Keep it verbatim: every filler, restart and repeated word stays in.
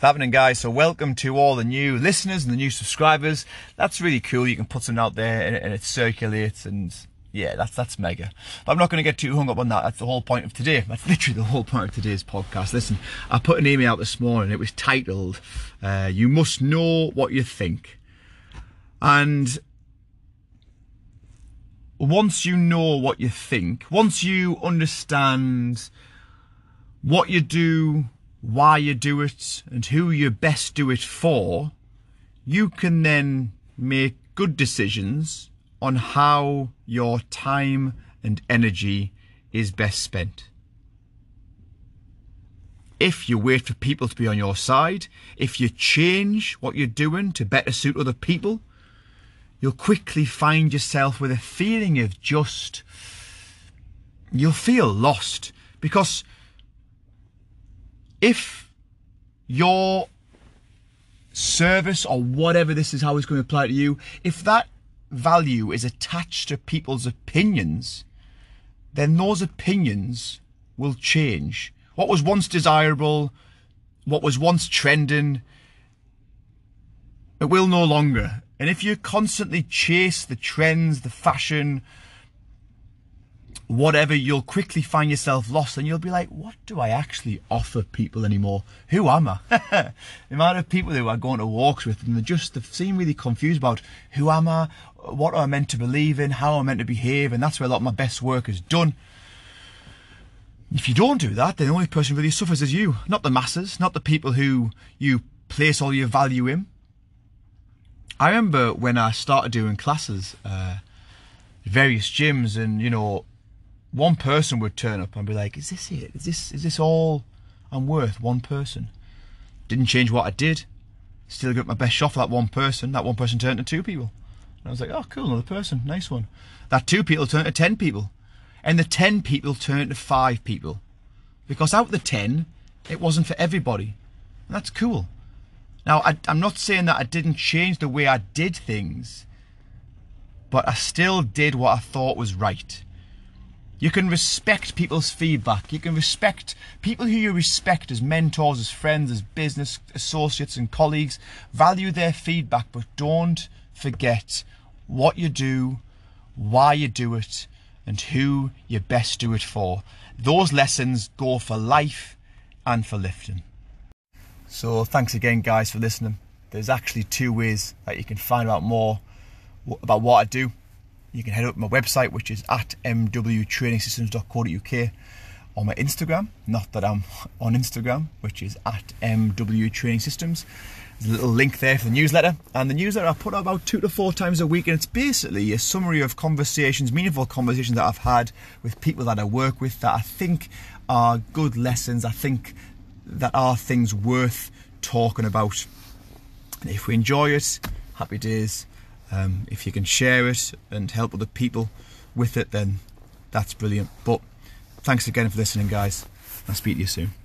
happening, guys? So welcome to all the new listeners and the new subscribers. That's really cool. You can put something out there and, and it circulates, and yeah, that's that's mega. But I'm not going to get too hung up on that. That's the whole point of today. That's literally the whole point of today's podcast. Listen, I put an email out this morning. It was titled, uh, You Must Know What You Think. And once you know what you think, once you understand what you do, why you do it, and who you best do it for, you can then make good decisions on how your time and energy is best spent. If you wait for people to be on your side, if you change what you're doing to better suit other people, you'll quickly find yourself with a feeling of just, you'll feel lost. Because if your service or whatever, this is how it's going to apply to you, if that value is attached to people's opinions, then those opinions will change. What was once desirable, what was once trending, it will no longer. And if you constantly chase the trends, the fashion, whatever, you'll quickly find yourself lost, and you'll be like, what do I actually offer people anymore? Who am I? The amount of people who I go on to walks with, and they just they seem really confused about who am I, what am I meant to believe in, how am I meant to behave, and that's where a lot of my best work is done. If you don't do that, then the only person who really suffers is you, not the masses, not the people who you place all your value in. I remember when I started doing classes uh, at various gyms, and, you know, one person would turn up and be like, is this it? Is this is this all I'm worth? One person. Didn't change what I did. Still got my best shot for that one person. That one person turned to two people. And I was like, oh, cool, another person. Nice one. That two people turned to ten people. And the ten people turned to five people. Because out of the ten, it wasn't for everybody. And that's cool. Now, I, I'm not saying that I didn't change the way I did things, but I still did what I thought was right. You can respect people's feedback. You can respect people who you respect as mentors, as friends, as business associates and colleagues. Value their feedback, but don't forget what you do, why you do it, and who you best do it for. Those lessons go for life and for lifting. So thanks again, guys, for listening. There's actually two ways that you can find out more about what I do. You can head up to my website, which is at m w training systems dot co dot u k, or my Instagram, not that I'm on Instagram, which is at m w training systems. There's a little link there for the newsletter. And the newsletter I put out about two to four times a week, and it's basically a summary of conversations, meaningful conversations that I've had with people that I work with that I think are good lessons, I think that are things worth talking about. And if we enjoy it, happy days. Um, if you can share it and help other people with it, then that's brilliant. But thanks again for listening, guys. I'll speak to you soon.